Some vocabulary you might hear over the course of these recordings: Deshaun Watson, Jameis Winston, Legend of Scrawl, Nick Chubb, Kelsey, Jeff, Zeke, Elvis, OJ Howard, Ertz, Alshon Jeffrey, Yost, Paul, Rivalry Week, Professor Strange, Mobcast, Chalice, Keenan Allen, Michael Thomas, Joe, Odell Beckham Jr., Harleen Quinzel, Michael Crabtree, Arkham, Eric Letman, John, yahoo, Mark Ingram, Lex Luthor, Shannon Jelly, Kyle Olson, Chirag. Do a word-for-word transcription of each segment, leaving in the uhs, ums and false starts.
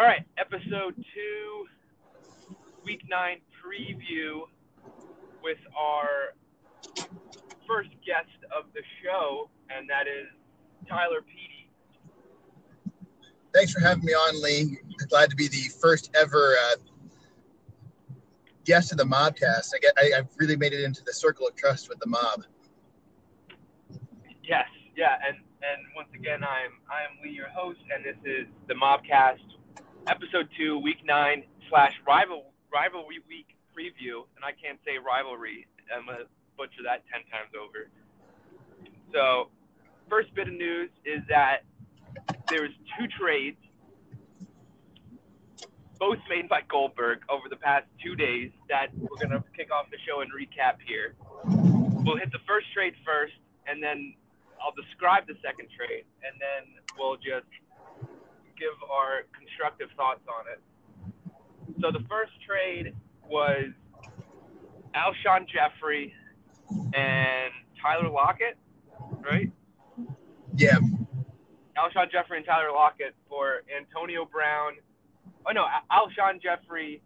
All right, episode two, week nine preview with our first guest of the show, and that is Tyler Petey. Thanks for having me on, Lee. Glad to be the first ever uh, guest of the Mobcast. I get, I, I've really made it into the circle of trust with the mob. Yes, yeah, and, and once again, I'm I'm Lee, your host, and this is the Mobcast, episode two, week nine slash rival rivalry week preview, and I can't say rivalry. I'm gonna butcher that ten times over. So, first bit of news is that there was two trades, both made by Goldberg over the past two days that we're going to kick off the show and recap here. We'll hit the first trade first, and then I'll describe the second trade, and then we'll just give our constructive thoughts on it. So the first trade was Alshon Jeffrey and Tyler Lockett, right? Yeah. Alshon Jeffrey and Tyler Lockett for Antonio Brown. Oh, no, Alshon Jeffrey.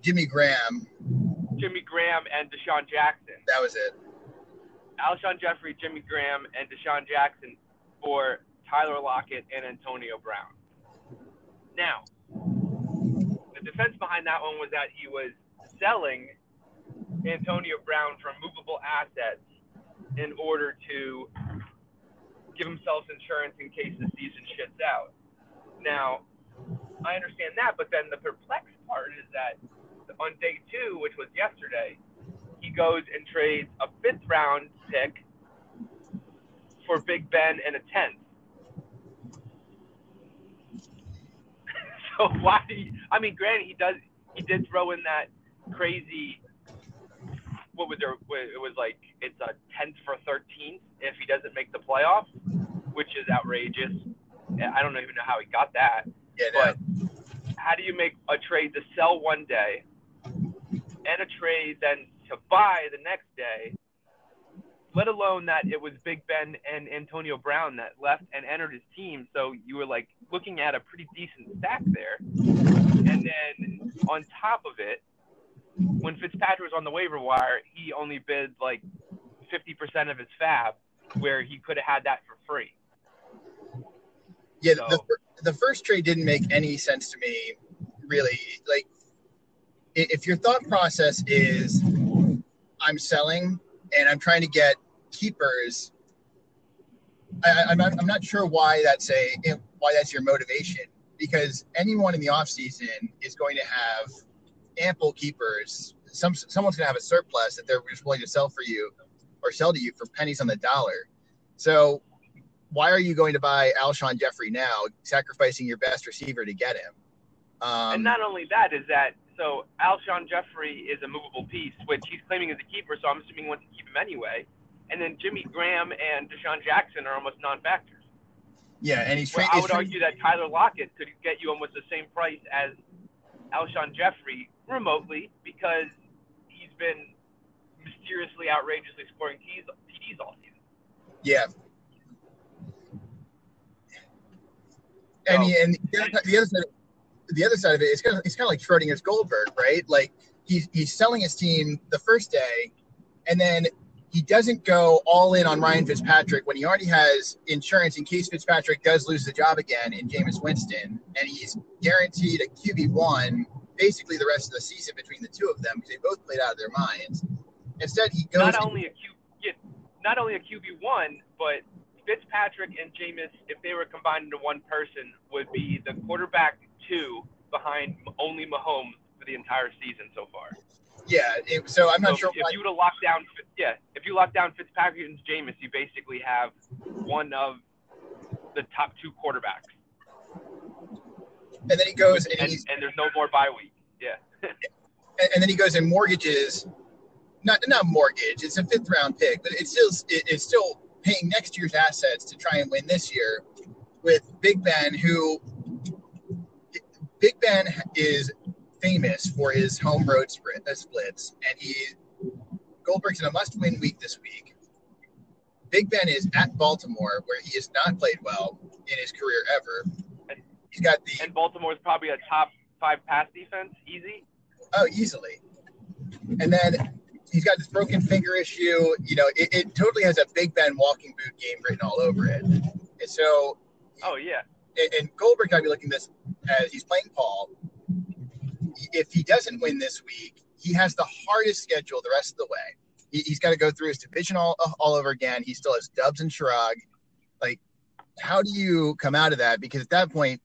Jimmy Graham. Jimmy Graham and Deshaun Jackson. That was it. Alshon Jeffrey, Jimmy Graham, and Deshaun Jackson for Tyler Lockett and Antonio Brown. Now, the defense behind that one was that he was selling Antonio Brown for movable assets in order to give himself insurance in case the season shits out. Now, I understand that, but then the perplexed part is that on day two, which was yesterday, he goes and trades a fifth round pick for Big Ben and a tenth. So why do you, I mean, granted, he does, he did throw in that crazy, what was there, it was like, it's a tenth for thirteenth if he doesn't make the playoffs, which is outrageous. I don't even know how he got that. Yeah, but how do you make a trade to sell one day and a trade then to buy the next day, let alone that it was Big Ben and Antonio Brown that left and entered his team? So you were like looking at a pretty decent stack there. And then on top of it, when Fitzpatrick was on the waiver wire, he only bid like fifty percent of his fab where he could have had that for free. Yeah, so. the, the first trade didn't make any sense to me, really. Like, if your thought process is I'm selling and I'm trying to get keepers, I, I'm, not, I'm not sure why that's, a, why that's your motivation, because anyone in the offseason is going to have ample keepers. Some Someone's going to have a surplus that they're just willing to sell for you or sell to you for pennies on the dollar. So why are you going to buy Alshon Jeffrey now, sacrificing your best receiver to get him? Um, and not only that is that, so Alshon Jeffrey is a movable piece, which he's claiming is a keeper, so I'm assuming he wants to keep him anyway. And then Jimmy Graham and Deshaun Jackson are almost non-factors. Yeah, and he's tra- I would tra- argue that Tyler Lockett could get you almost the same price as Alshon Jeffrey remotely, because he's been mysteriously, outrageously scoring T Ds all season. Yeah. So, I mean, and the other, the other side, the other side of it, it's kind of, it's kind of like Schrodinger's Goldberg, right? Like he's he's selling his team the first day, and then he doesn't go all in on Ryan Fitzpatrick when he already has insurance in case Fitzpatrick does lose the job again in Jameis Winston, and he's guaranteed a Q B one basically the rest of the season between the two of them because they both played out of their minds. Instead, he goes not only a Q, yeah, not only a Q B one, but Fitzpatrick and Jameis, if they were combined into one person, would be the quarterback two behind only Mahomes for the entire season so far. Yeah, it, so I'm not so sure. If, why. if you were to lock down, yeah, if you lock down Fitzpatrick and Jameis, you basically have one of the top two quarterbacks. And then he goes, and, and, he's, and there's no more bye week. Yeah. and, and then he goes and mortgages, not not mortgage. It's a fifth round pick, but it's still it, it's still. paying next year's assets to try and win this year with Big Ben, who Big Ben is famous for his home road splits. And he Goldberg's in a must win week this week. Big Ben is at Baltimore, where he has not played well in his career ever. And, He's got the. And Baltimore's probably a top five pass defense, easy. Oh, easily. And then he's got this broken finger issue. You know, it, it totally has a Big Ben walking boot game written all over it. And so. Oh yeah. And Goldberg got to be looking at this as he's playing Paul. If he doesn't win this week, he has the hardest schedule the rest of the way. He's got to go through his division all, all over again. He still has Dubs and Chirag. Like, how do you come out of that? Because at that point,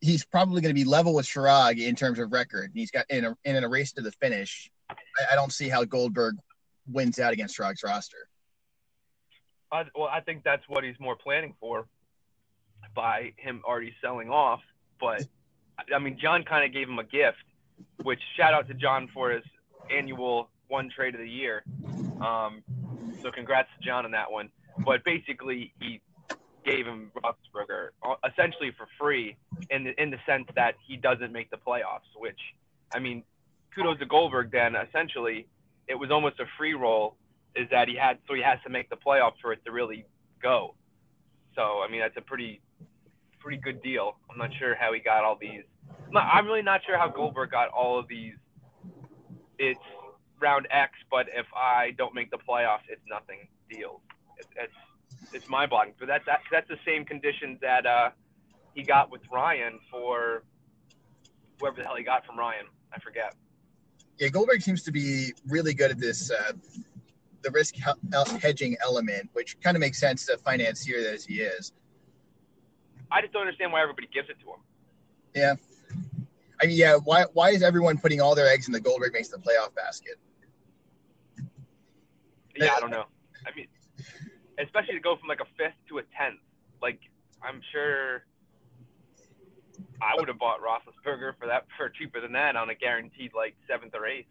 he's probably going to be level with Chirag in terms of record. He's got in, a, in a race to the finish. I, I don't see how Goldberg wins out against Chirag's roster. I, well, I think that's what he's more planning for by him already selling off. But, I mean, John kind of gave him a gift, which shout out to John for his annual – one trade of the year. Um, so congrats to John on that one. But basically, he gave him Roethlisberger essentially for free in the, in the sense that he doesn't make the playoffs, which, I mean, kudos to Goldberg then. Essentially, it was almost a free roll is that he had – so he has to make the playoffs for it to really go. So, I mean, that's a pretty pretty good deal. I'm not sure how he got all these – I'm really not sure how Goldberg got all of these. It's – round X, but if I don't make the playoffs, it's nothing deal. It's it's, it's mind-boggling. But that's that, that's the same conditions that uh, he got with Ryan for whoever the hell he got from Ryan. I forget. Yeah, Goldberg seems to be really good at this, uh, the risk hedging element, which kind of makes sense to a financier as he is. I just don't understand why everybody gives it to him. Yeah. I mean, yeah, why why is everyone putting all their eggs in the Goldberg makes the playoff basket? Yeah, I don't know. I mean, especially to go from like a fifth to a tenth. Like, I'm sure I would have bought Roethlisberger for that for cheaper than that on a guaranteed like seventh or eighth.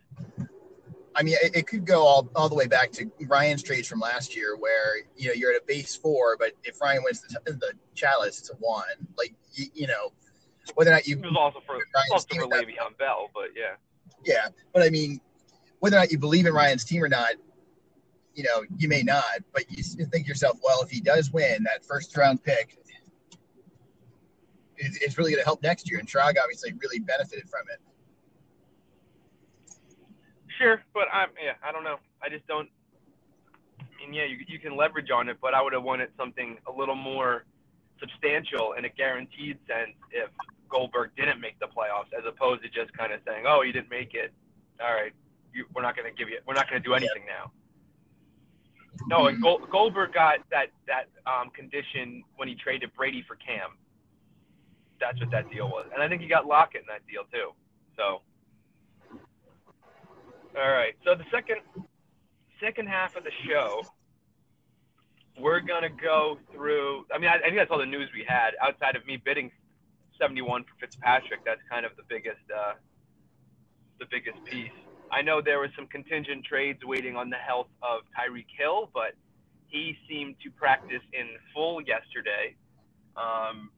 I mean, it, it could go all, all the way back to Ryan's trades from last year, where you know you're at a base four, but if Ryan wins the, the Chalice, it's a one. Like, you, you know, whether or not you it was also for, also for Le'Veon Bell, but yeah, yeah. But I mean, whether or not you believe in Ryan's team or not. You know, you may not, but you think to yourself, well, if he does win that first round pick, it's really going to help next year. And Chirag obviously really benefited from it. Sure, but I'm yeah, I don't know. I just don't. I mean, yeah, you you can leverage on it, but I would have wanted something a little more substantial in a guaranteed sense if Goldberg didn't make the playoffs, as opposed to just kind of saying, "Oh, you didn't make it. All right, you, we're not going to give you. We're not going to do anything yeah. now." No, and Goldberg got that that um, condition when he traded Brady for Cam. That's what that deal was, and I think he got Lockett in that deal too. So, all right. So the second second half of the show, we're gonna go through. I mean, I, I think that's all the news we had outside of me bidding seventy-one for Fitzpatrick. That's kind of the biggest uh, the biggest piece. I know there were some contingent trades waiting on the health of Tyreek Hill, but he seemed to practice in full yesterday. Um,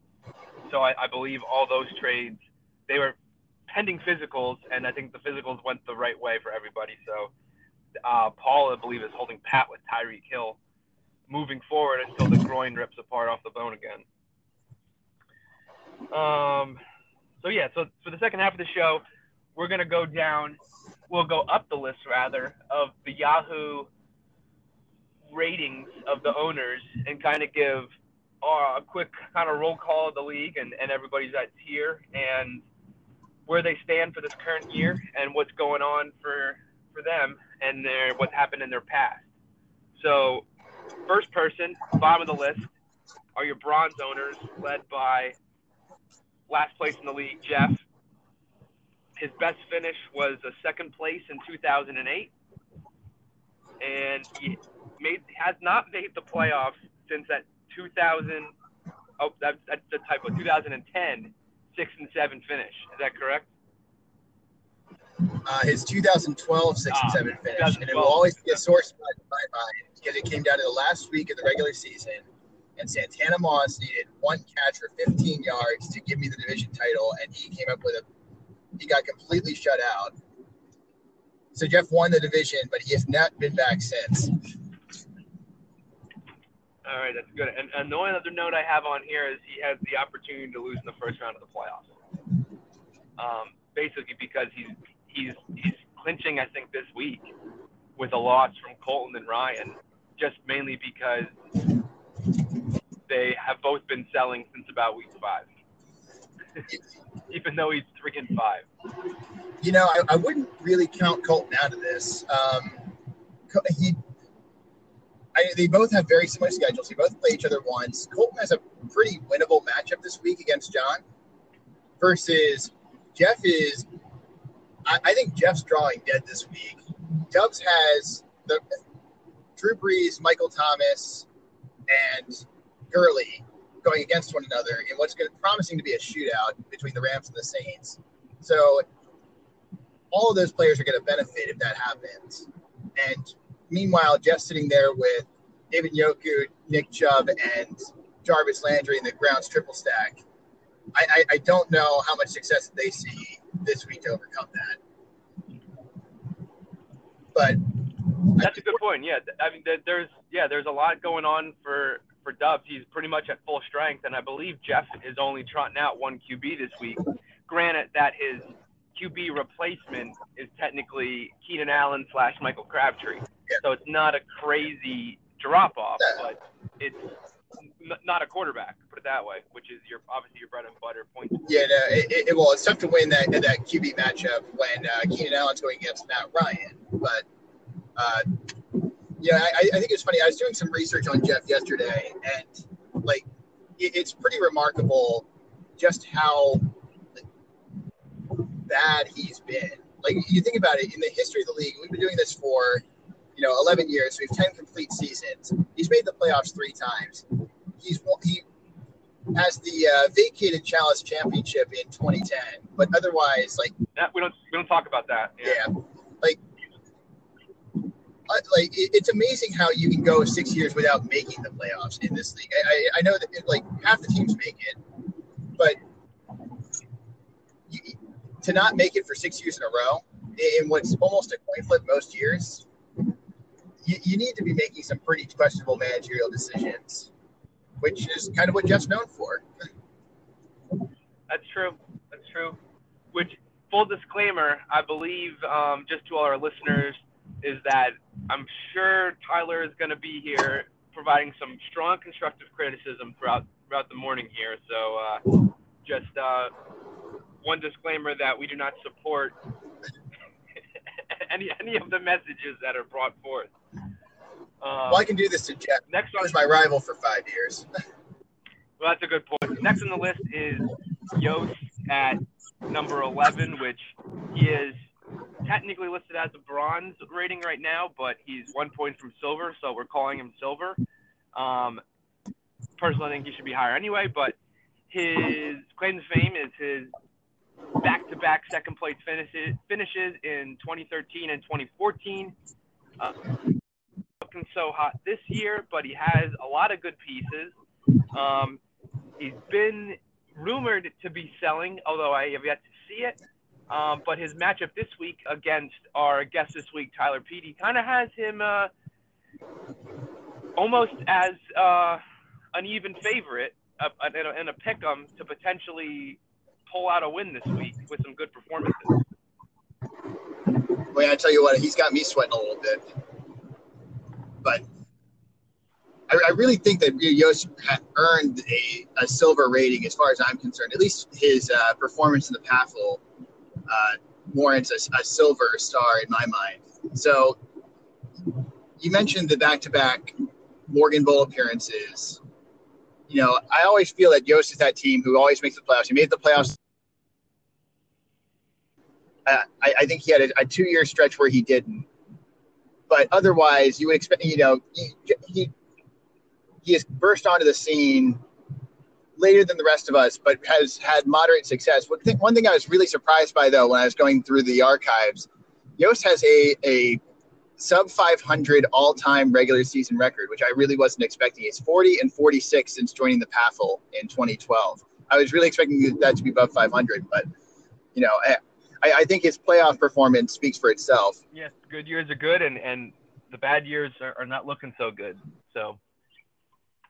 so I, I believe all those trades, they were pending physicals, and I think the physicals went the right way for everybody. So uh, Paul, I believe, is holding pat with Tyreek Hill moving forward until the groin rips apart off the bone again. Um, so, yeah, so for the second half of the show, we're going to go down – we'll go up the list, rather, of the Yahoo ratings of the owners and kind of give uh, a quick kind of roll call of the league and, and everybody's at tier and where they stand for this current year and what's going on for for them and their what's happened in their past. So first person, bottom of the list, are your bronze owners, led by last place in the league, Jeff. His best finish was a second place in two thousand eight, and he made has not made the playoffs since that two thousand. Oh, that, that's the typo. two thousand ten six and seven finish. Is that correct? Uh, his two thousand twelve six ah, and seven finish, and it will always be a sore spot in my mind because it came down to the last week of the regular season, and Santana Moss needed one catch for fifteen yards to give me the division title, and he came up with a. He got completely shut out. So Jeff won the division, but he has not been back since. All right, that's good. And, and the only other note I have on here is he has the opportunity to lose in the first round of the playoffs. Um, basically because he's he's he's clinching, I think, this week with a loss from Colton and Ryan, just mainly because they have both been selling since about week five, even though he's three and five. You know, I, I wouldn't really count Colton out of this. Um, he, I, they both have very similar schedules. They both play each other once. Colton has a pretty winnable matchup this week against John versus Jeff is I, I think Jeff's drawing dead this week. Dubs has the Drew Brees, Michael Thomas, and Gurley going against one another in what's promising to be a shootout between the Rams and the Saints. So all of those players are going to benefit if that happens. And meanwhile, Jeff's sitting there with David Njoku, Nick Chubb, and Jarvis Landry in the Browns triple stack. I, I, I don't know how much success they see this week to overcome that. But that's a good point. Yeah, I mean, there's yeah, there's a lot going on for for Dubs. He's pretty much at full strength, and I believe Jeff is only trotting out one Q B this week. Granted that his Q B replacement is technically Keenan Allen slash Michael Crabtree, yeah. So it's not a crazy drop off, no. But it's not a quarterback, put it that way, which is your obviously your bread and butter point. Yeah, no, it, it, well, it's tough to win that that Q B matchup when uh, Keenan Allen's going against Matt Ryan. But uh, yeah, I, I think it's funny. I was doing some research on Jeff yesterday, and like it, it's pretty remarkable just how bad he's been. Like you think about it, in the history of the league, we've been doing this for you know eleven years. So we have ten complete seasons. He's made the playoffs three times. He's he has the uh, vacated Chalice championship in twenty ten, but otherwise, like that, we don't we don't talk about that. Yeah, yeah like like it, it's amazing how you can go six years without making the playoffs in this league. I I, I know that it, like half the teams make it, but you, to not make it for six years in a row in what's almost a coin flip most years, you, you need to be making some pretty questionable managerial decisions, which is kind of what Jeff's known for. That's true. That's true. Which, full disclaimer, I believe, um, just to all our listeners, is that I'm sure Tyler is going to be here providing some strong constructive criticism throughout throughout the morning here. So uh, just uh, one disclaimer that we do not support any any of the messages that are brought forth. Um, well, I can do this to Jeff. Next one is my rival for five years. Well, that's a good point. Next on the list is Yost at number eleven, which he is technically listed as a bronze rating right now, but he's one point from silver, so we're calling him silver. Um, personally, I think he should be higher anyway, but his claim to fame is his back-to-back second-place finishes, finishes in twenty thirteen and twenty fourteen. Uh, so hot this year, but he has a lot of good pieces. Um, he's been rumored to be selling, although I have yet to see it. Um, but his matchup this week against our guest this week, Tyler Petey, kind of has him uh, almost as uh, an even favorite in a pick 'em to potentially pull out a win this week with some good performances. Well, I tell you what, he's got me sweating a little bit. But I, I really think that Yost earned a, a silver rating as far as I'm concerned. At least his uh, performance in the P A F L uh, warrants a, a silver star in my mind. So you mentioned the back-to-back Morgan Bowl appearances. You know, I always feel that Yost is that team who always makes the playoffs. He made the playoffs. Uh, I, I think he had a, a two-year stretch where he didn't. But otherwise, you would expect, you know, he, he he has burst onto the scene later than the rest of us, but has had moderate success. One thing, one thing I was really surprised by, though, when I was going through the archives, Yost has a, a sub five hundred all-time regular season record, which I really wasn't expecting. He's forty and forty-six since joining the P A F L in twenty twelve. I was really expecting that to be above five hundred, but, you know, I, I think his playoff performance speaks for itself. Yes, good years are good, and, and the bad years are, are not looking so good. So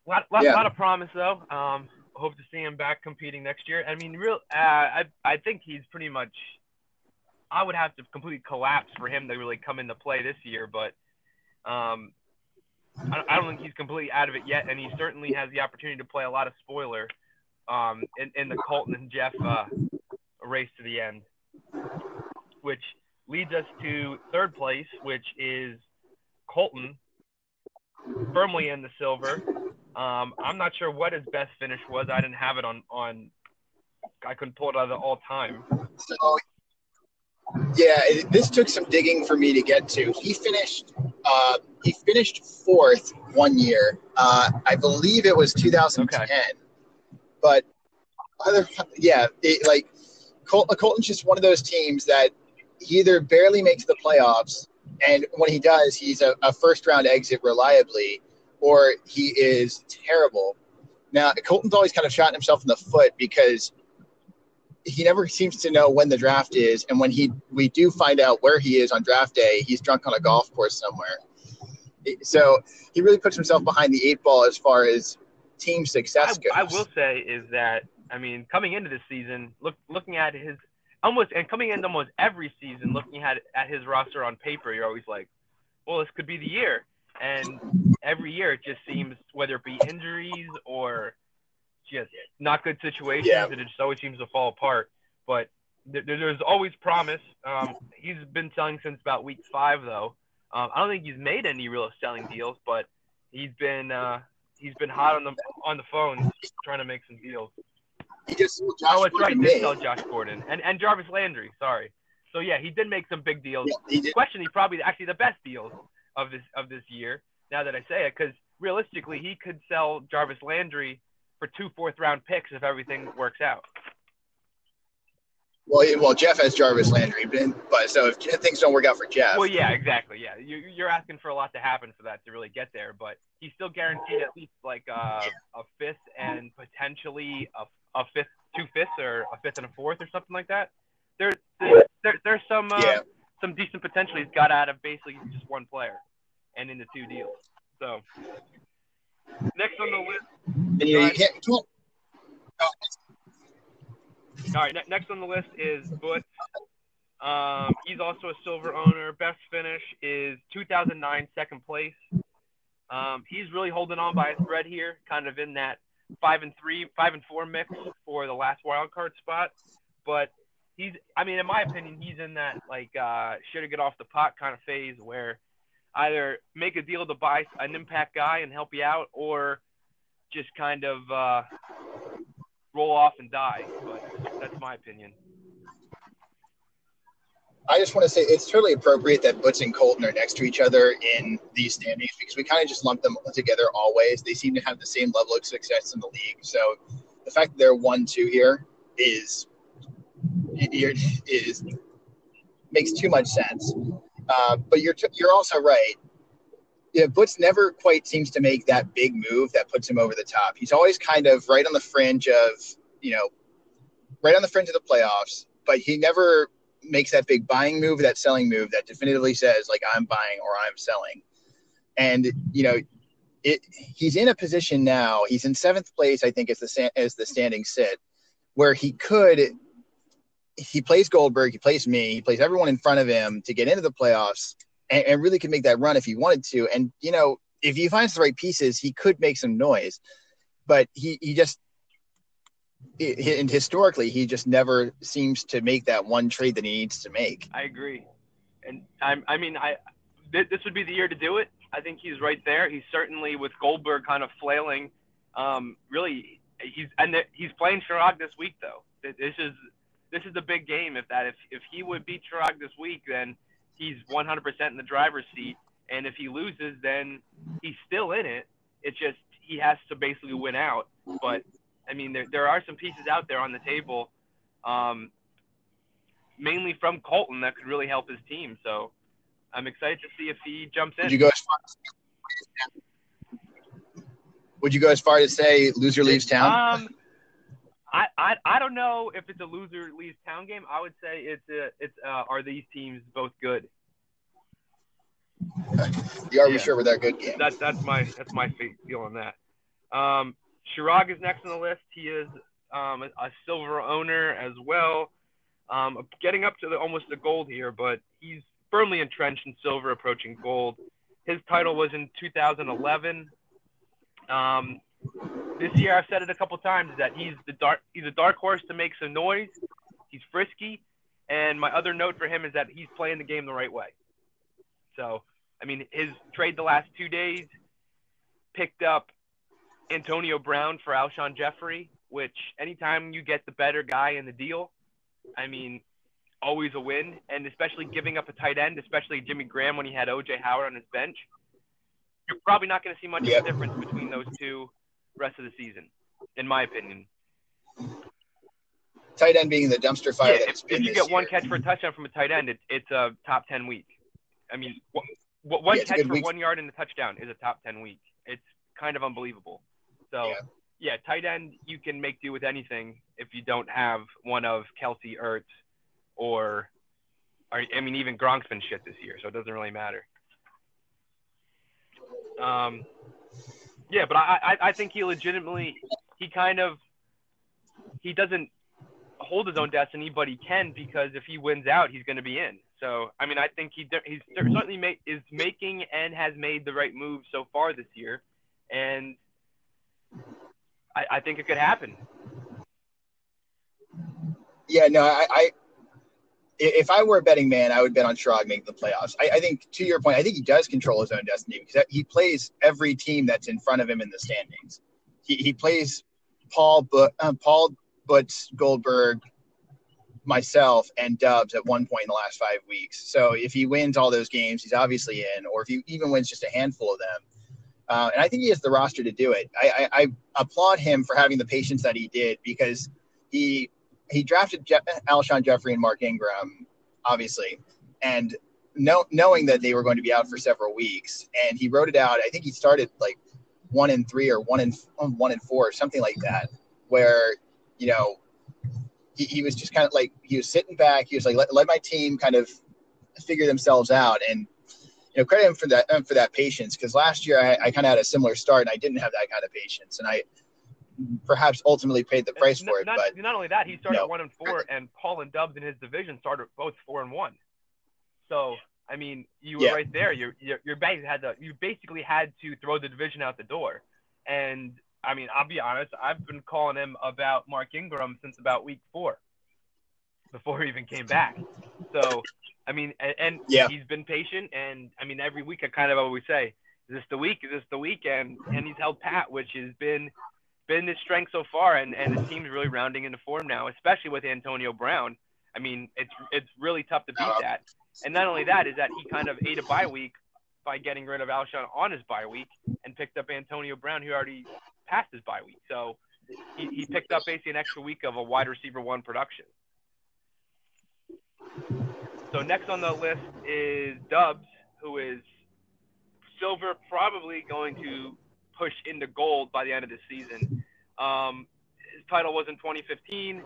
A lot, lot, yeah. lot of promise, though. Um, hope to see him back competing next year. I mean, real. Uh, I I think he's pretty much – I would have to completely collapse for him to really come into play this year, but um, I, I don't think he's completely out of it yet, and he certainly has the opportunity to play a lot of spoiler um, in, in the Colton and Jeff uh, race to the end, which leads us to third place, which is Colton, firmly in the silver. Um, I'm not sure what his best finish was. I didn't have it on, on – I couldn't pull it out of the all-time. So, yeah, it, this took some digging for me to get to. He finished uh, he finished fourth one year. Uh, I believe it was two thousand ten. Okay. But, other, yeah, it, like Col- Colton's just one of those teams that he either barely makes the playoffs, and when he does, he's a, a first-round exit reliably – or he is terrible. Now, Colton's always kind of shot himself in the foot because he never seems to know when the draft is, and when he we do find out where he is on draft day, he's drunk on a golf course somewhere. So he really puts himself behind the eight ball as far as team success goes. I, I will say is that, I mean, coming into this season, look, looking at his almost – and coming into almost every season, looking at, at his roster on paper, you're always like, well, this could be the year. And every year it just seems, whether it be injuries or just not good situations, yeah. it just always seems to fall apart. But there, there's always promise. Um, he's been selling since about week five, though. Um, I don't think he's made any real selling deals, but he's been uh, he's been hot on the on the phone trying to make some deals. He just sold Josh oh, that's Gordon right. They sell Josh Gordon and and Jarvis Landry. Sorry. So yeah, he did make some big deals. Yeah, he did. Question: He probably actually the best deals of this of this year, now that I say it, because realistically he could sell Jarvis Landry for two fourth round picks if everything works out. Well, well, Jeff has Jarvis Landry, but so if things don't work out for Jeff, well, yeah, exactly, yeah, you, you're asking for a lot to happen for that to really get there, but he's still guaranteed at least like a, a fifth and potentially a, a fifth, two fifths, or a fifth and a fourth, or something like that. There, there there's some. Uh, yeah. Some decent potential he's got out of basically just one player and into two deals. So, next on the list. Yeah, you can't, you can't. All right, ne- next on the list is Butts. Um, he's also a silver owner. Best finish is two thousand nine, second place. Um, he's really holding on by a thread here, kind of in that five and three, five and four mix for the last wild card spot. But He's, I mean, in my opinion, he's in that, like, uh, should have get off the pot kind of phase where either make a deal to buy an impact guy and help you out, or just kind of uh, roll off and die. But that's my opinion. I just want to say it's totally appropriate that Butts and Colton are next to each other in these standings because we kind of just lump them together always. They seem to have the same level of success in the league. So the fact that they're one two here is – It is makes too much sense, uh, but you're t- you're also right. Yeah, Butts never quite seems to make that big move that puts him over the top. He's always kind of right on the fringe of you know, right on the fringe of the playoffs. But he never makes that big buying move, that selling move that definitively says like I'm buying or I'm selling. And you know, it he's in a position now. He's in seventh place, I think, as the as the standings sit, where he could. He plays Goldberg, he plays me, he plays everyone in front of him to get into the playoffs and, and really could make that run if he wanted to. And, you know, if he finds the right pieces, he could make some noise. But he, he just – and historically, he just never seems to make that one trade that he needs to make. I agree. And, I, I mean, I this would be the year to do it. I think he's right there. He's certainly, with Goldberg kind of flailing, um, really – he's and he's playing Chirag this week, though. This is – This is a big game. If that, if if he would beat Chirag this week, then he's one hundred percent in the driver's seat. And if he loses, then he's still in it. It's just he has to basically win out. But I mean, there there are some pieces out there on the table, um, mainly from Colton that could really help his team. So I'm excited to see if he jumps in. Would you go as far as, would you go as far as say loser leaves town? Um, I, I I don't know if it's a loser leaves town game. I would say it's a, it's uh, are these teams both good? You are yeah. sure with that good game. That's that's my that's my feeling on that. Um, Chirag is next on the list. He is um, a silver owner as well. Um, getting up to the, almost the gold here, but he's firmly entrenched in silver, approaching gold. His title was in two thousand eleven. Um, this year, I've said it a couple times that he's the dark, he's a dark horse to make some noise. He's frisky, and my other note for him is that he's playing the game the right way. So, I mean, his trade the last two days picked up Antonio Brown for Alshon Jeffrey, which anytime you get the better guy in the deal, I mean, always a win, and especially giving up a tight end, especially Jimmy Graham when he had O J. Howard on his bench. You're probably not going to see much yeah. of a difference between those two rest of the season, in my opinion. Tight end being the dumpster fire. Yeah, if, if you get one year. catch for a touchdown from a tight end, it, it's a top ten week. I mean, one, one yeah, catch for week. one yard and a touchdown is a top ten week. It's kind of unbelievable. So. Yeah. Yeah, tight end, you can make do with anything if you don't have one of Kelsey, Ertz, or, or I mean, even Gronk's been shit this year, so it doesn't really matter. Um, yeah, but I, I, I think he legitimately, he kind of, he doesn't hold his own destiny, but he can, because if he wins out, he's going to be in. So, I mean, I think he he's certainly ma- is making and has made the right move so far this year, and I, I think it could happen. Yeah, no, I, I if I were a betting man, I would bet on Chirag making the playoffs. I, I think, to your point, I think he does control his own destiny, because he plays every team that's in front of him in the standings. He, he plays Paul, but um, Paul, Butts, Goldberg, myself, and Dubs at one point in the last five weeks. So if he wins all those games, he's obviously in, or if he even wins just a handful of them. Uh, and I think he has the roster to do it. I, I, I applaud him for having the patience that he did, because he he drafted Jeff, Alshon Jeffrey and Mark Ingram, obviously, and no, knowing that they were going to be out for several weeks. And he wrote it out. I think he started like one and three or one and one and four or something like that, where, you know, he, he was just kind of like, he was sitting back. He was like, let, let my team kind of figure themselves out. And, you know, credit him for that um, for that patience, because last year I, I kind of had a similar start, and I didn't have that kind of patience, and I perhaps ultimately paid the price not, for it. Not, but not only that, he started no. one and four, and Paul and Dubs in his division started both four and one. So I mean, you were yeah. right there. You you basically had to you basically had to throw the division out the door. And I mean, I'll be honest, I've been calling him about Mark Ingram since about week four, before he even came back. So. I mean, and, and yeah. he's been patient, and, I mean, every week I kind of always say, is this the week? Is this the week? And, and he's held pat, which has been been his strength so far, and, and his team's really rounding into form now, especially with Antonio Brown. I mean, it's it's really tough to beat that. And not only that, is that he kind of ate a bye week by getting rid of Alshon on his bye week and picked up Antonio Brown, who already passed his bye week. So he, he picked up basically an extra week of a wide receiver one production. So next on the list is Dubs, who is silver, probably going to push into gold by the end of the season. Um, his title was in twenty fifteen,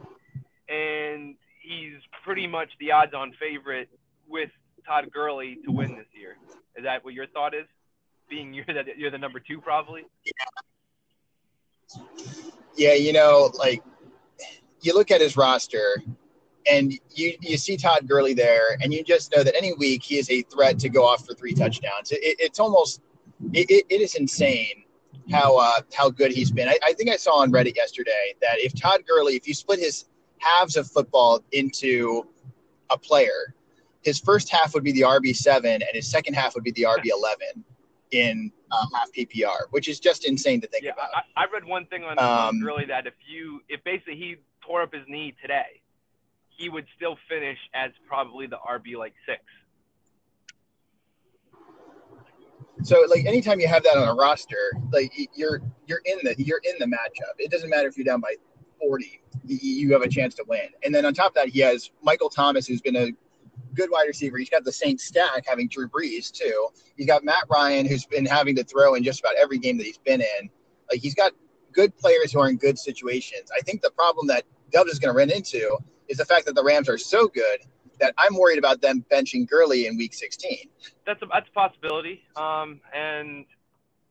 and he's pretty much the odds-on favorite with Todd Gurley to win this year. Is that what your thought is? Being you're the, you're the number two, probably? Yeah. Yeah, you know, like, you look at his roster – and you you see Todd Gurley there, and you just know that any week he is a threat to go off for three touchdowns. It, it, it's almost it, – it, it is insane how uh, how good he's been. I, I think I saw on Reddit yesterday that if Todd Gurley – if you split his halves of football into a player, his first half would be the R B seven and his second half would be the R B eleven in um, half P P R, which is just insane to think yeah, about. I, I read one thing on um, Gurley that if you – if basically he tore up his knee today, he would still finish as probably the R B like six. So like anytime you have that on a roster, like you're, you're in the, you're in the matchup. It doesn't matter if you're down by forty, you have a chance to win. And then on top of that, he has Michael Thomas, who's been a good wide receiver. He's got the same stack, having Drew Brees too. He's got Matt Ryan, who's been having to throw in just about every game that he's been in. Like he's got good players who are in good situations. I think the problem that Dubs is going to run into is the fact that the Rams are so good that I'm worried about them benching Gurley in Week sixteen. That's a, that's a possibility. Um, and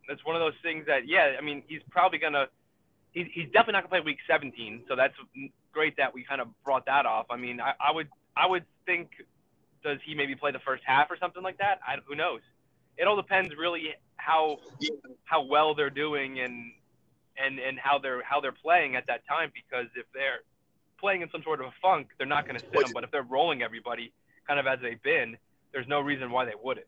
That's one of those things that, yeah, I mean, he's probably going to – he's definitely not going to play week seventeen, so that's great that we kind of brought that off. I mean, I, I would I would think does he maybe play the first half or something like that? I, who knows? It all depends really how how well they're doing and and, and how they're how they're playing at that time, because if they're playing in some sort of a funk, they're not going to sit them. But if they're rolling everybody kind of as they've been, there's no reason why they wouldn't.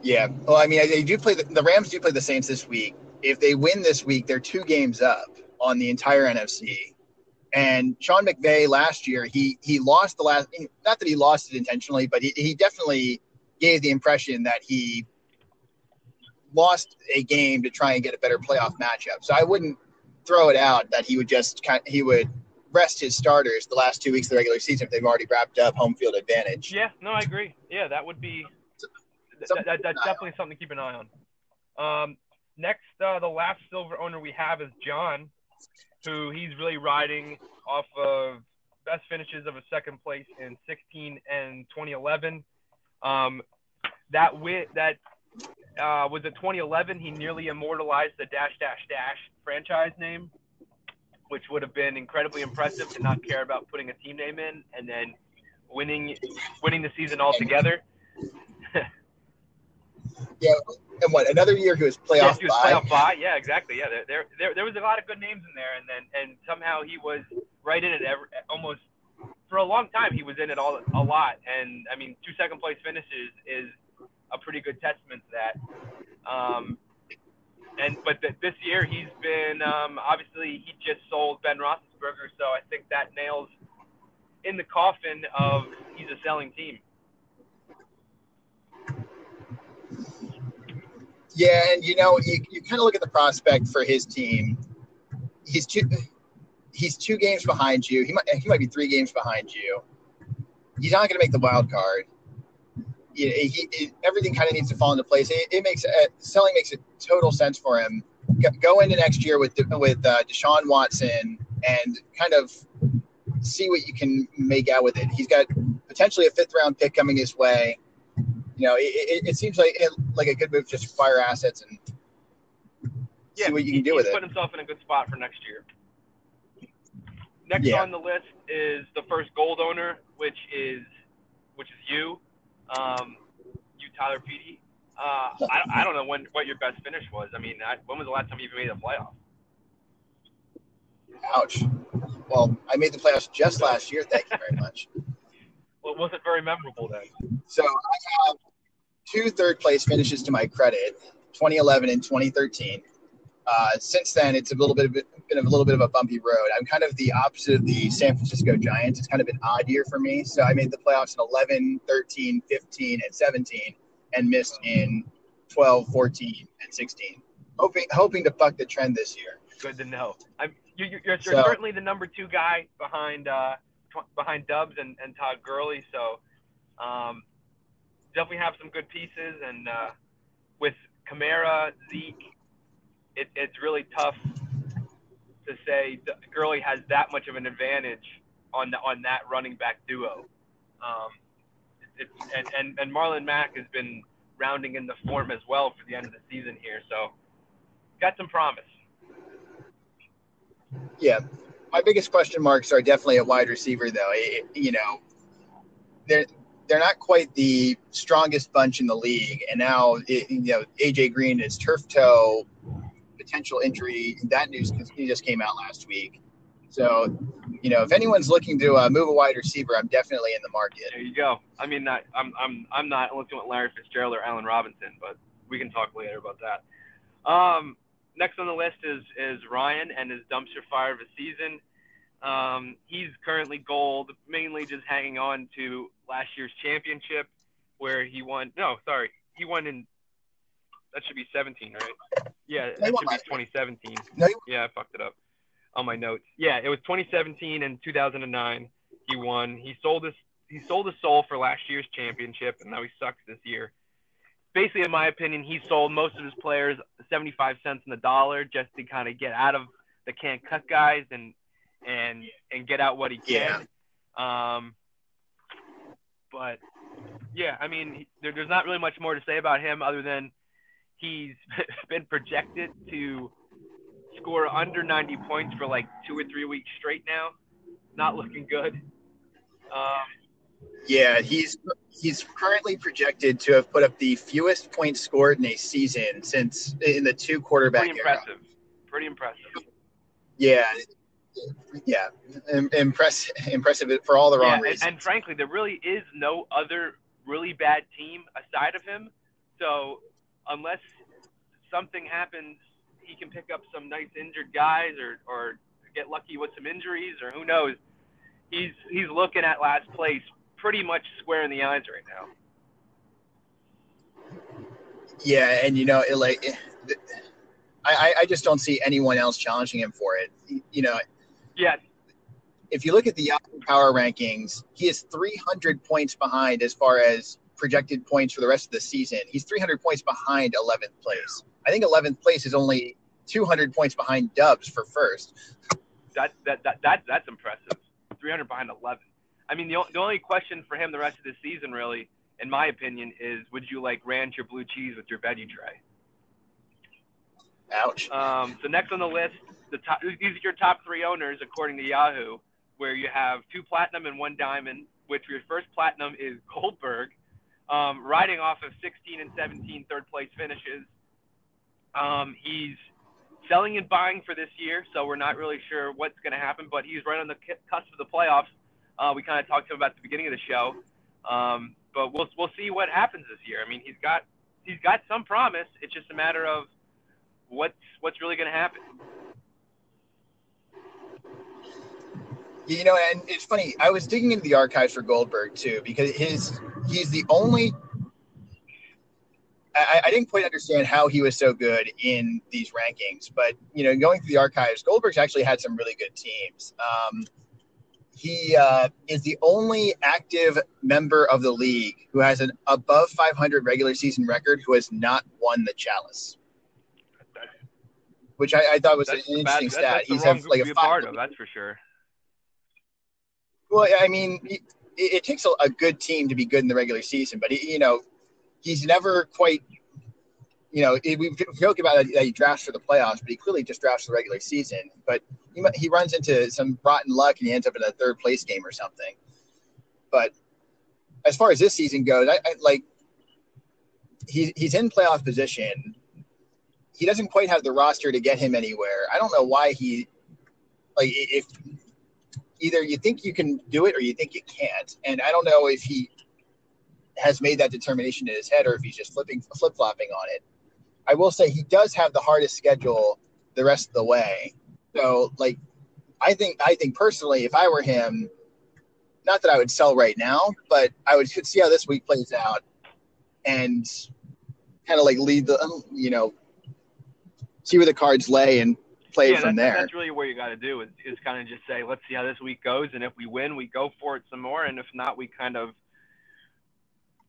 Yeah. Well, I mean, they do play the, the Rams do play the Saints this week. If they win this week, they're two games up on the entire N F C. And Sean McVay last year, he he lost the last – not that he lost it intentionally, but he, he definitely gave the impression that he lost a game to try and get a better playoff matchup. So I wouldn't throw it out that he would just kind – he would rest his starters the last two weeks of the regular season if they've already wrapped up home field advantage. Yeah, no, I agree. Yeah, that would be – That, that, that's definitely something to keep an eye on. Um, next, uh, the last silver owner we have is John, who he's really riding off of best finishes of a second place in sixteen and twenty eleven. Um, that wit that uh, was at twenty eleven. He nearly immortalized the dash dash dash franchise name, which would have been incredibly impressive to not care about putting a team name in and then winning winning the season altogether. Yeah, and what, another year he was playoff yeah, bye. Playoff bye, yeah, exactly. Yeah, there, there, there, there was a lot of good names in there, and then and somehow he was right in it every, almost for a long time. He was in it all a lot, and I mean, two second place finishes is a pretty good testament to that. Um, and but the, this year he's been um, obviously he just sold Ben Roethlisberger, so I think that nails in the coffin of he's a selling team. Yeah, and, you know, you, you kind of look at the prospect for his team. He's two he's two games behind you. He might he might be three games behind you. He's not going to make the wild card. He, he, he, everything kind of needs to fall into place. It, it makes uh, selling makes a total sense for him. Go, go into next year with with uh, Deshaun Watson and kind of see what you can make out with it. He's got potentially a fifth-round pick coming his way. You know, it, it, it seems like it, like a good move just to fire assets and yeah, see what you can do with it. He's put himself in a good spot for next year. Next yeah. on the list is the first gold owner, which is which is you, um, you Tyler Petey. Uh, I, I don't know when what your best finish was. I mean, I, when was the last time you even made a playoff? Ouch. Well, I made the playoffs just last year. Thank you very much. Well, it wasn't very memorable then. So I have two third-place finishes to my credit, twenty eleven and twenty thirteen. Uh, since then, it's a little bit of, been a little bit of a bumpy road. I'm kind of the opposite of the San Francisco Giants. It's kind of an odd year for me. So I made the playoffs in eleven, thirteen, fifteen, and seventeen, and missed in twelve, fourteen, and sixteen. Hoping hoping to buck the trend this year. Good to know. I'm, you, you're you're so, certainly the number two guy behind. Uh, behind Dubs and, and Todd Gurley, so um, definitely have some good pieces, and uh, with Kamara, Zeke, it, it's really tough to say Gurley has that much of an advantage on the, on that running back duo. Um, it, it, and, and, and Marlon Mack has been rounding in the form as well for the end of the season here, so got some promise. Yeah. My biggest question marks are definitely at wide receiver, though. It, you know, they're they're not quite the strongest bunch in the league, and now it, you know A J Green is turf toe, potential injury. That news just came out last week. So, you know, if anyone's looking to uh, move a wide receiver, I'm definitely in the market. There you go. I mean, not, I'm I'm I'm not looking at Larry Fitzgerald or Allen Robinson, but we can talk later about that. Um. Next on the list is, is Ryan and his dumpster fire of a season. Um, he's currently gold, mainly just hanging on to last year's championship where he won. No, sorry. He won in – that should be seventeen, right? Yeah, that should be twenty seventeen. Yeah, I fucked it up on my notes. Yeah, it was twenty seventeen and two thousand nine he won. He sold his, he sold his soul for last year's championship, and now he sucks this year. Basically, in my opinion, he sold most of his players seventy-five cents on the dollar just to kind of get out of the can't cut guys and and and get out what he can. Yeah. Um, but, yeah, I mean, there, there's not really much more to say about him other than he's been projected to score under ninety points for like two or three weeks straight now. Not looking good. Um, yeah, he's he's currently projected to have put up the fewest points scored in a season since in the two quarterback pretty impressive. Era. Pretty impressive. Yeah. Yeah, impressive, impressive for all the wrong yeah, reasons. And, and frankly, there really is no other really bad team aside of him. So unless something happens, he can pick up some nice injured guys or, or get lucky with some injuries or who knows. He's he's looking at last place pretty much square in the eyes right now. Yeah, and, you know, it like it, I, I just don't see anyone else challenging him for it. You know, yeah. If you look at the Yahoo power rankings, he is three hundred points behind as far as projected points for the rest of the season. He's three hundred points behind eleventh place. I think eleventh place is only two hundred points behind Dubs for first. That that that, that that's impressive. three hundred behind eleven. I mean, the the only question for him the rest of the season, really, in my opinion, is would you like ranch or blue cheese with your veggie tray? Ouch. Um, so next on the list, the top, these are your top three owners, according to Yahoo, where you have two platinum and one diamond, which your first platinum is Goldberg, um, riding off of sixteen and seventeen third-place finishes. Um, he's selling and buying for this year, so we're not really sure what's going to happen, but he's right on the cusp of the playoffs. Uh, we kind of talked to him about the beginning of the show, um, but we'll we'll see what happens this year. I mean, he's got he's got some promise. It's just a matter of What's what's really going to happen? You know, and it's funny. I was digging into the archives for Goldberg too, because his he's the only. I, I didn't quite understand how he was so good in these rankings, but you know, going through the archives, Goldberg's actually had some really good teams. Um, he uh, is the only active member of the league who has an above five hundred regular season record who has not won the Chalice. Which I, I thought was that's an interesting bad, stat. That's He's had like a five. Of, that's for sure. Well, I mean, it, it takes a, a good team to be good in the regular season, but he, you know, he's never quite. You know, it, we joke about that he drafts for the playoffs, but he clearly just drafts for the regular season. But he he runs into some rotten luck and he ends up in a third place game or something. But as far as this season goes, I, I like he he's in playoff position. He doesn't quite have the roster to get him anywhere. I don't know why he, like, if either you think you can do it or you think you can't. And I don't know if he has made that determination in his head or if he's just flipping, flip flopping on it. I will say he does have the hardest schedule the rest of the way. So, like, I think, I think personally, if I were him, not that I would sell right now, but I would see how this week plays out and kind of like lead the, you know, see where the cards lay and play yeah, from that's, there. That's really where you got to do is, is kind of just say, let's see how this week goes. And if we win, we go for it some more. And if not, we kind of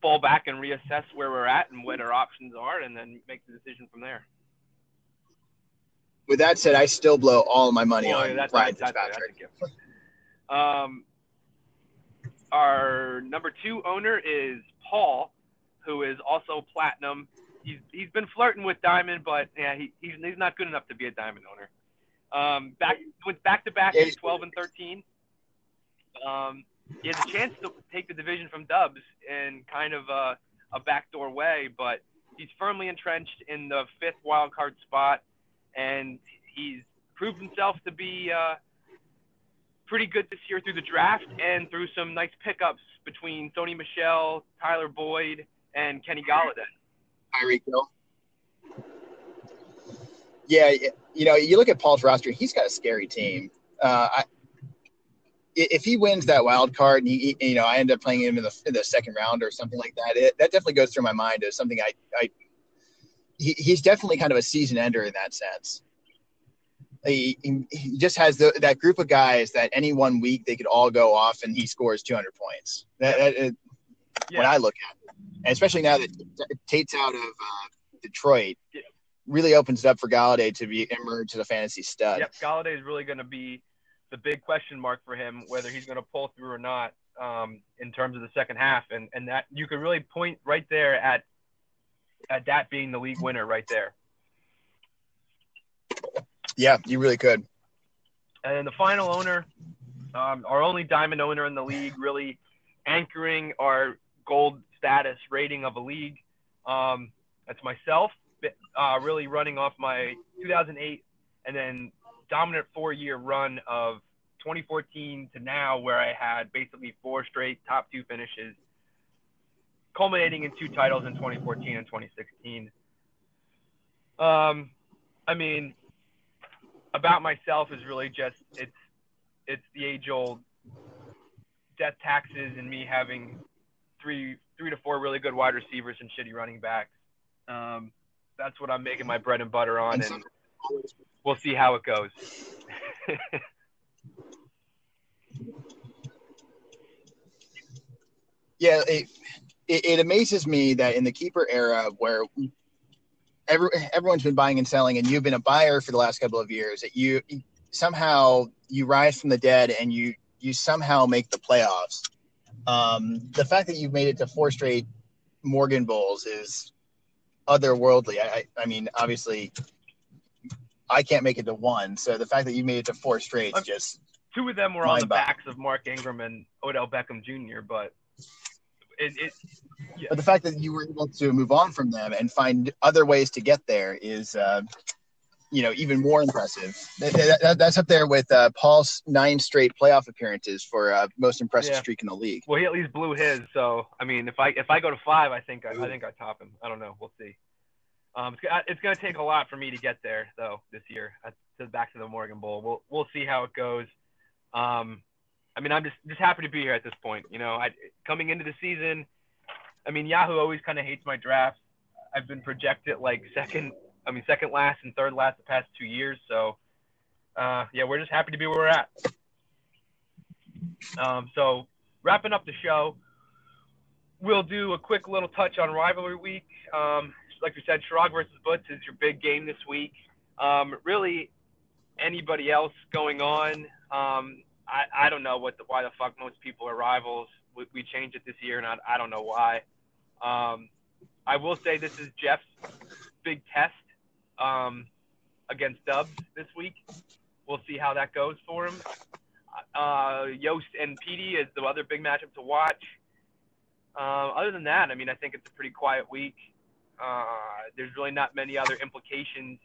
fall back and reassess where we're at and what our options are and then make the decision from there. With that said, I still blow all my money well, on that's, Ryan that's, Fitzpatrick. That's a gift. Um, our number two owner is Paul, who is also platinum. He's he's been flirting with diamond, but yeah, he he's, he's not good enough to be a diamond owner. Um, back went back to back in twelve and thirteen. Um, he has a chance to take the division from Dubs in kind of a, a backdoor way, but he's firmly entrenched in the fifth wild card spot, and he's proved himself to be uh, pretty good this year through the draft and through some nice pickups between Sony Michel, Tyler Boyd, and Kenny Golladay. Tyreek Hill. Yeah, you know, you look at Paul's roster, he's got a scary team. Uh, I, if he wins that wild card and, he, you know, I end up playing him in the, in the second round or something like that, it, that definitely goes through my mind as something I, I he, he's definitely kind of a season ender in that sense. He, he just has the, that group of guys that any one week they could all go off and he scores two hundred points. That, that, it, yeah. When I look at it. And especially now that Tate's out of uh, Detroit, yeah. really opens it up for Golladay to be emerge as a fantasy stud. Yep, Golladay is really going to be the big question mark for him, whether he's going to pull through or not um, in terms of the second half. And and that you could really point right there at at that being the league winner right there. Yeah, you really could. And then the final owner, um, our only diamond owner in the league, really anchoring our gold status rating of a league. Um, that's myself, uh, really running off my two thousand eight and then dominant four-year run of twenty fourteen to now, where I had basically four straight top two finishes, culminating in two titles in twenty fourteen and twenty sixteen. Um, I mean, about myself is really just it's it's the age-old death taxes and me having three three to four really good wide receivers and shitty running backs. Um, that's what I'm making my bread and butter on, and we'll see how it goes. Yeah, it, it it amazes me that in the keeper era, where every, everyone's been buying and selling, and you've been a buyer for the last couple of years, that you somehow you rise from the dead and you you somehow make the playoffs. Um, the fact that you've made it to four straight Morgan Bowls is otherworldly. I, I mean, obviously, I can't make it to one. So the fact that you made it to four straight, just two of them were on the backs of Mark Ingram and Odell Beckham Junior But it, it yeah. But the fact that you were able to move on from them and find other ways to get there is, uh, you know, even more impressive. That, that, that's up there with uh, Paul's nine straight playoff appearances for uh, most impressive yeah. streak in the league. Well, he at least blew his. So I mean, if I if I go to five, I think I, I think I top him. I don't know. We'll see. Um, it's, it's going to take a lot for me to get there, though, this year, to back to the Morgan Bowl. We'll we'll see how it goes. Um, I mean, I'm just, just happy to be here at this point. You know, I, coming into the season, I mean, Yahoo always kind of hates my drafts. I've been projected like second, I mean, second last and third last the past two years. So, uh, yeah, we're just happy to be where we're at. Um, so, wrapping up the show, we'll do a quick little touch on rivalry week. Um, Like we said, Chirag versus Butts is your big game this week. Um, really, anybody else going on? Um, I, I don't know what the, why the fuck most people are rivals. We, we changed it this year, and I, I don't know why. Um, I will say this is Jeff's big test um, against Dubs this week. We'll see how that goes for him. Uh, Yost and Petey is the other big matchup to watch. Uh, other than that, I mean, I think it's a pretty quiet week. Uh, there's really not many other implications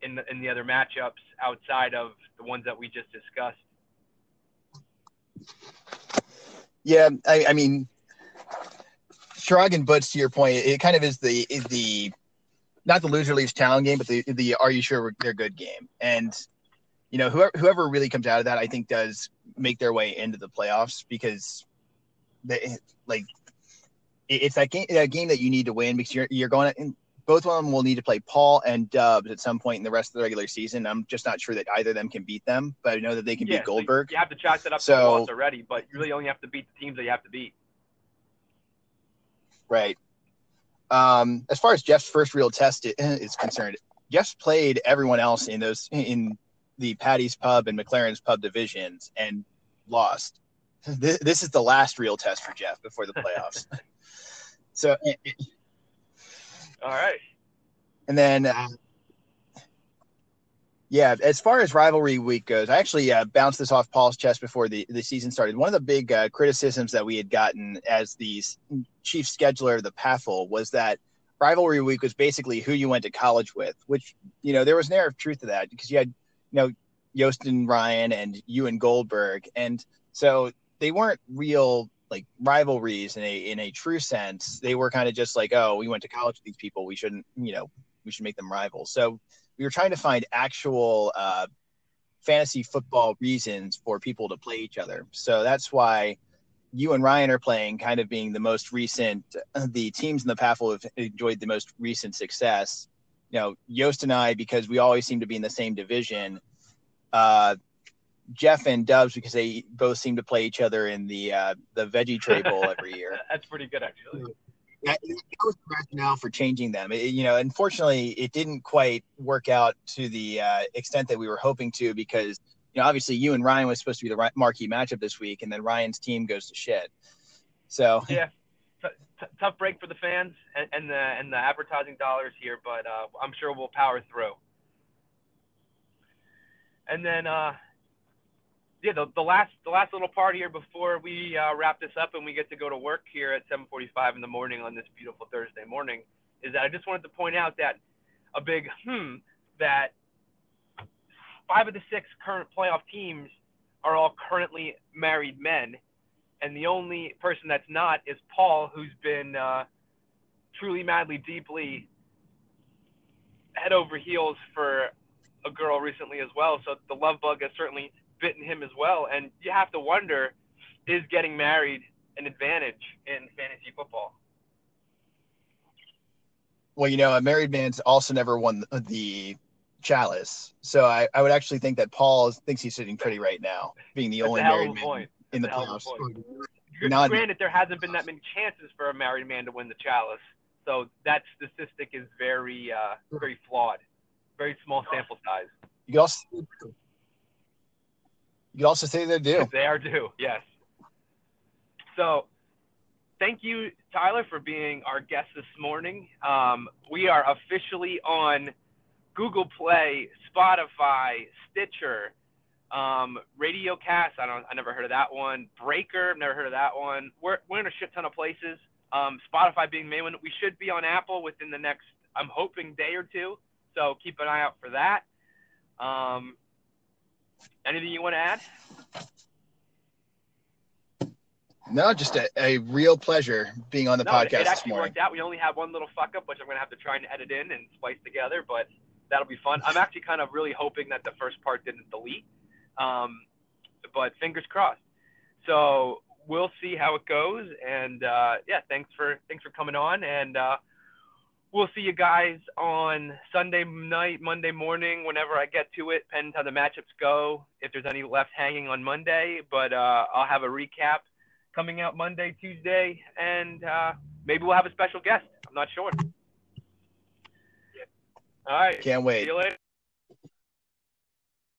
in the, in the other matchups outside of the ones that we just discussed. Yeah, I, I mean, Chirag and Butts, to your point, it kind of is the is the not the loser leaves town game, but the the are you sure they're good game. And you know, whoever whoever really comes out of that, I think, does make their way into the playoffs, because they like. It's that game, that game that you need to win, because you're you're going to – both of them will need to play Paul and Dubs at some point in the rest of the regular season. I'm just not sure that either of them can beat them, but I know that they can yeah, beat Goldberg. So you have to chalk that up so, to the loss already, but you really only have to beat the teams that you have to beat. Right. Um, as far as Jeff's first real test is concerned, Jeff's played everyone else in those in the Patty's Pub and McLaren's Pub divisions and lost. This, this is the last real test for Jeff before the playoffs. So, all right. And then, uh, yeah, as far as rivalry week goes, I actually uh, bounced this off Paul's chest before the, the season started. One of the big uh, criticisms that we had gotten as the chief scheduler of the P A F L was that rivalry week was basically who you went to college with, which, you know, there was an air of truth to that, because you had, you know, Yost and Ryan and you and Goldberg. And so they weren't real like rivalries in a in a true sense. They were kind of just like, oh, we went to college with these people. We shouldn't, you know, we should make them rivals. So we were trying to find actual uh, fantasy football reasons for people to play each other. So that's why you and Ryan are playing, kind of being the most recent. The teams in the P A F L have enjoyed the most recent success. You know, Yost and I, because we always seem to be in the same division. Uh, Jeff and Dubs, because they both seem to play each other in the uh, the Veggie Tray Bowl every year. That's pretty good, actually. That was the rationale for changing them. It, you know, unfortunately, it didn't quite work out to the uh, extent that we were hoping to, because, you know, obviously you and Ryan was supposed to be the marquee matchup this week, and then Ryan's team goes to shit. So yeah, t- t- tough break for the fans and, and the and the advertising dollars here, but uh, I'm sure we'll power through. And then, uh, yeah, the, the last the last little part here before we uh, wrap this up and we get to go to work here at seven forty-five in the morning on this beautiful Thursday morning is that I just wanted to point out that a big hmm that five of the six current playoff teams are all currently married men, and the only person that's not is Paul, who's been uh, truly, madly, deeply head over heels for a girl recently as well. So the love bug has certainly bitten him as well. And you have to wonder, is getting married an advantage in fantasy football? Well, you know, a married man's also never won the Chalice. So I, I would actually think that Paul is, thinks he's sitting pretty right now, being the That's only married man point. in That's the playoffs. Granted, man. there hasn't been that many chances for a married man to win the Chalice. So that statistic is very, uh, very flawed. Very small sample size. You could also, you could also say they're due. They are due, yes. So thank you, Tyler, for being our guest this morning. Um, we are officially on Google Play, Spotify, Stitcher, um, Radiocast. I don't. I never heard of that one. Breaker. Never heard of that one. We're we're in a shit ton of places. Um, Spotify being the main one. We should be on Apple within the next, I'm hoping, day or two. So keep an eye out for that. Um, anything you want to add? No, just a, a real pleasure being on the no, podcast it actually this morning. Worked out. We only have one little fuck up, which I'm going to have to try and edit in and splice together, but that'll be fun. I'm actually kind of really hoping that the first part didn't delete, um, but fingers crossed. So we'll see how it goes. And uh, yeah, thanks for, thanks for coming on. And uh, we'll see you guys on Sunday night, Monday morning, whenever I get to it, depends how the matchups go, if there's any left hanging on Monday, but uh, I'll have a recap coming out Monday, Tuesday, and uh, maybe we'll have a special guest. I'm not sure. All right. Can't wait. See you later.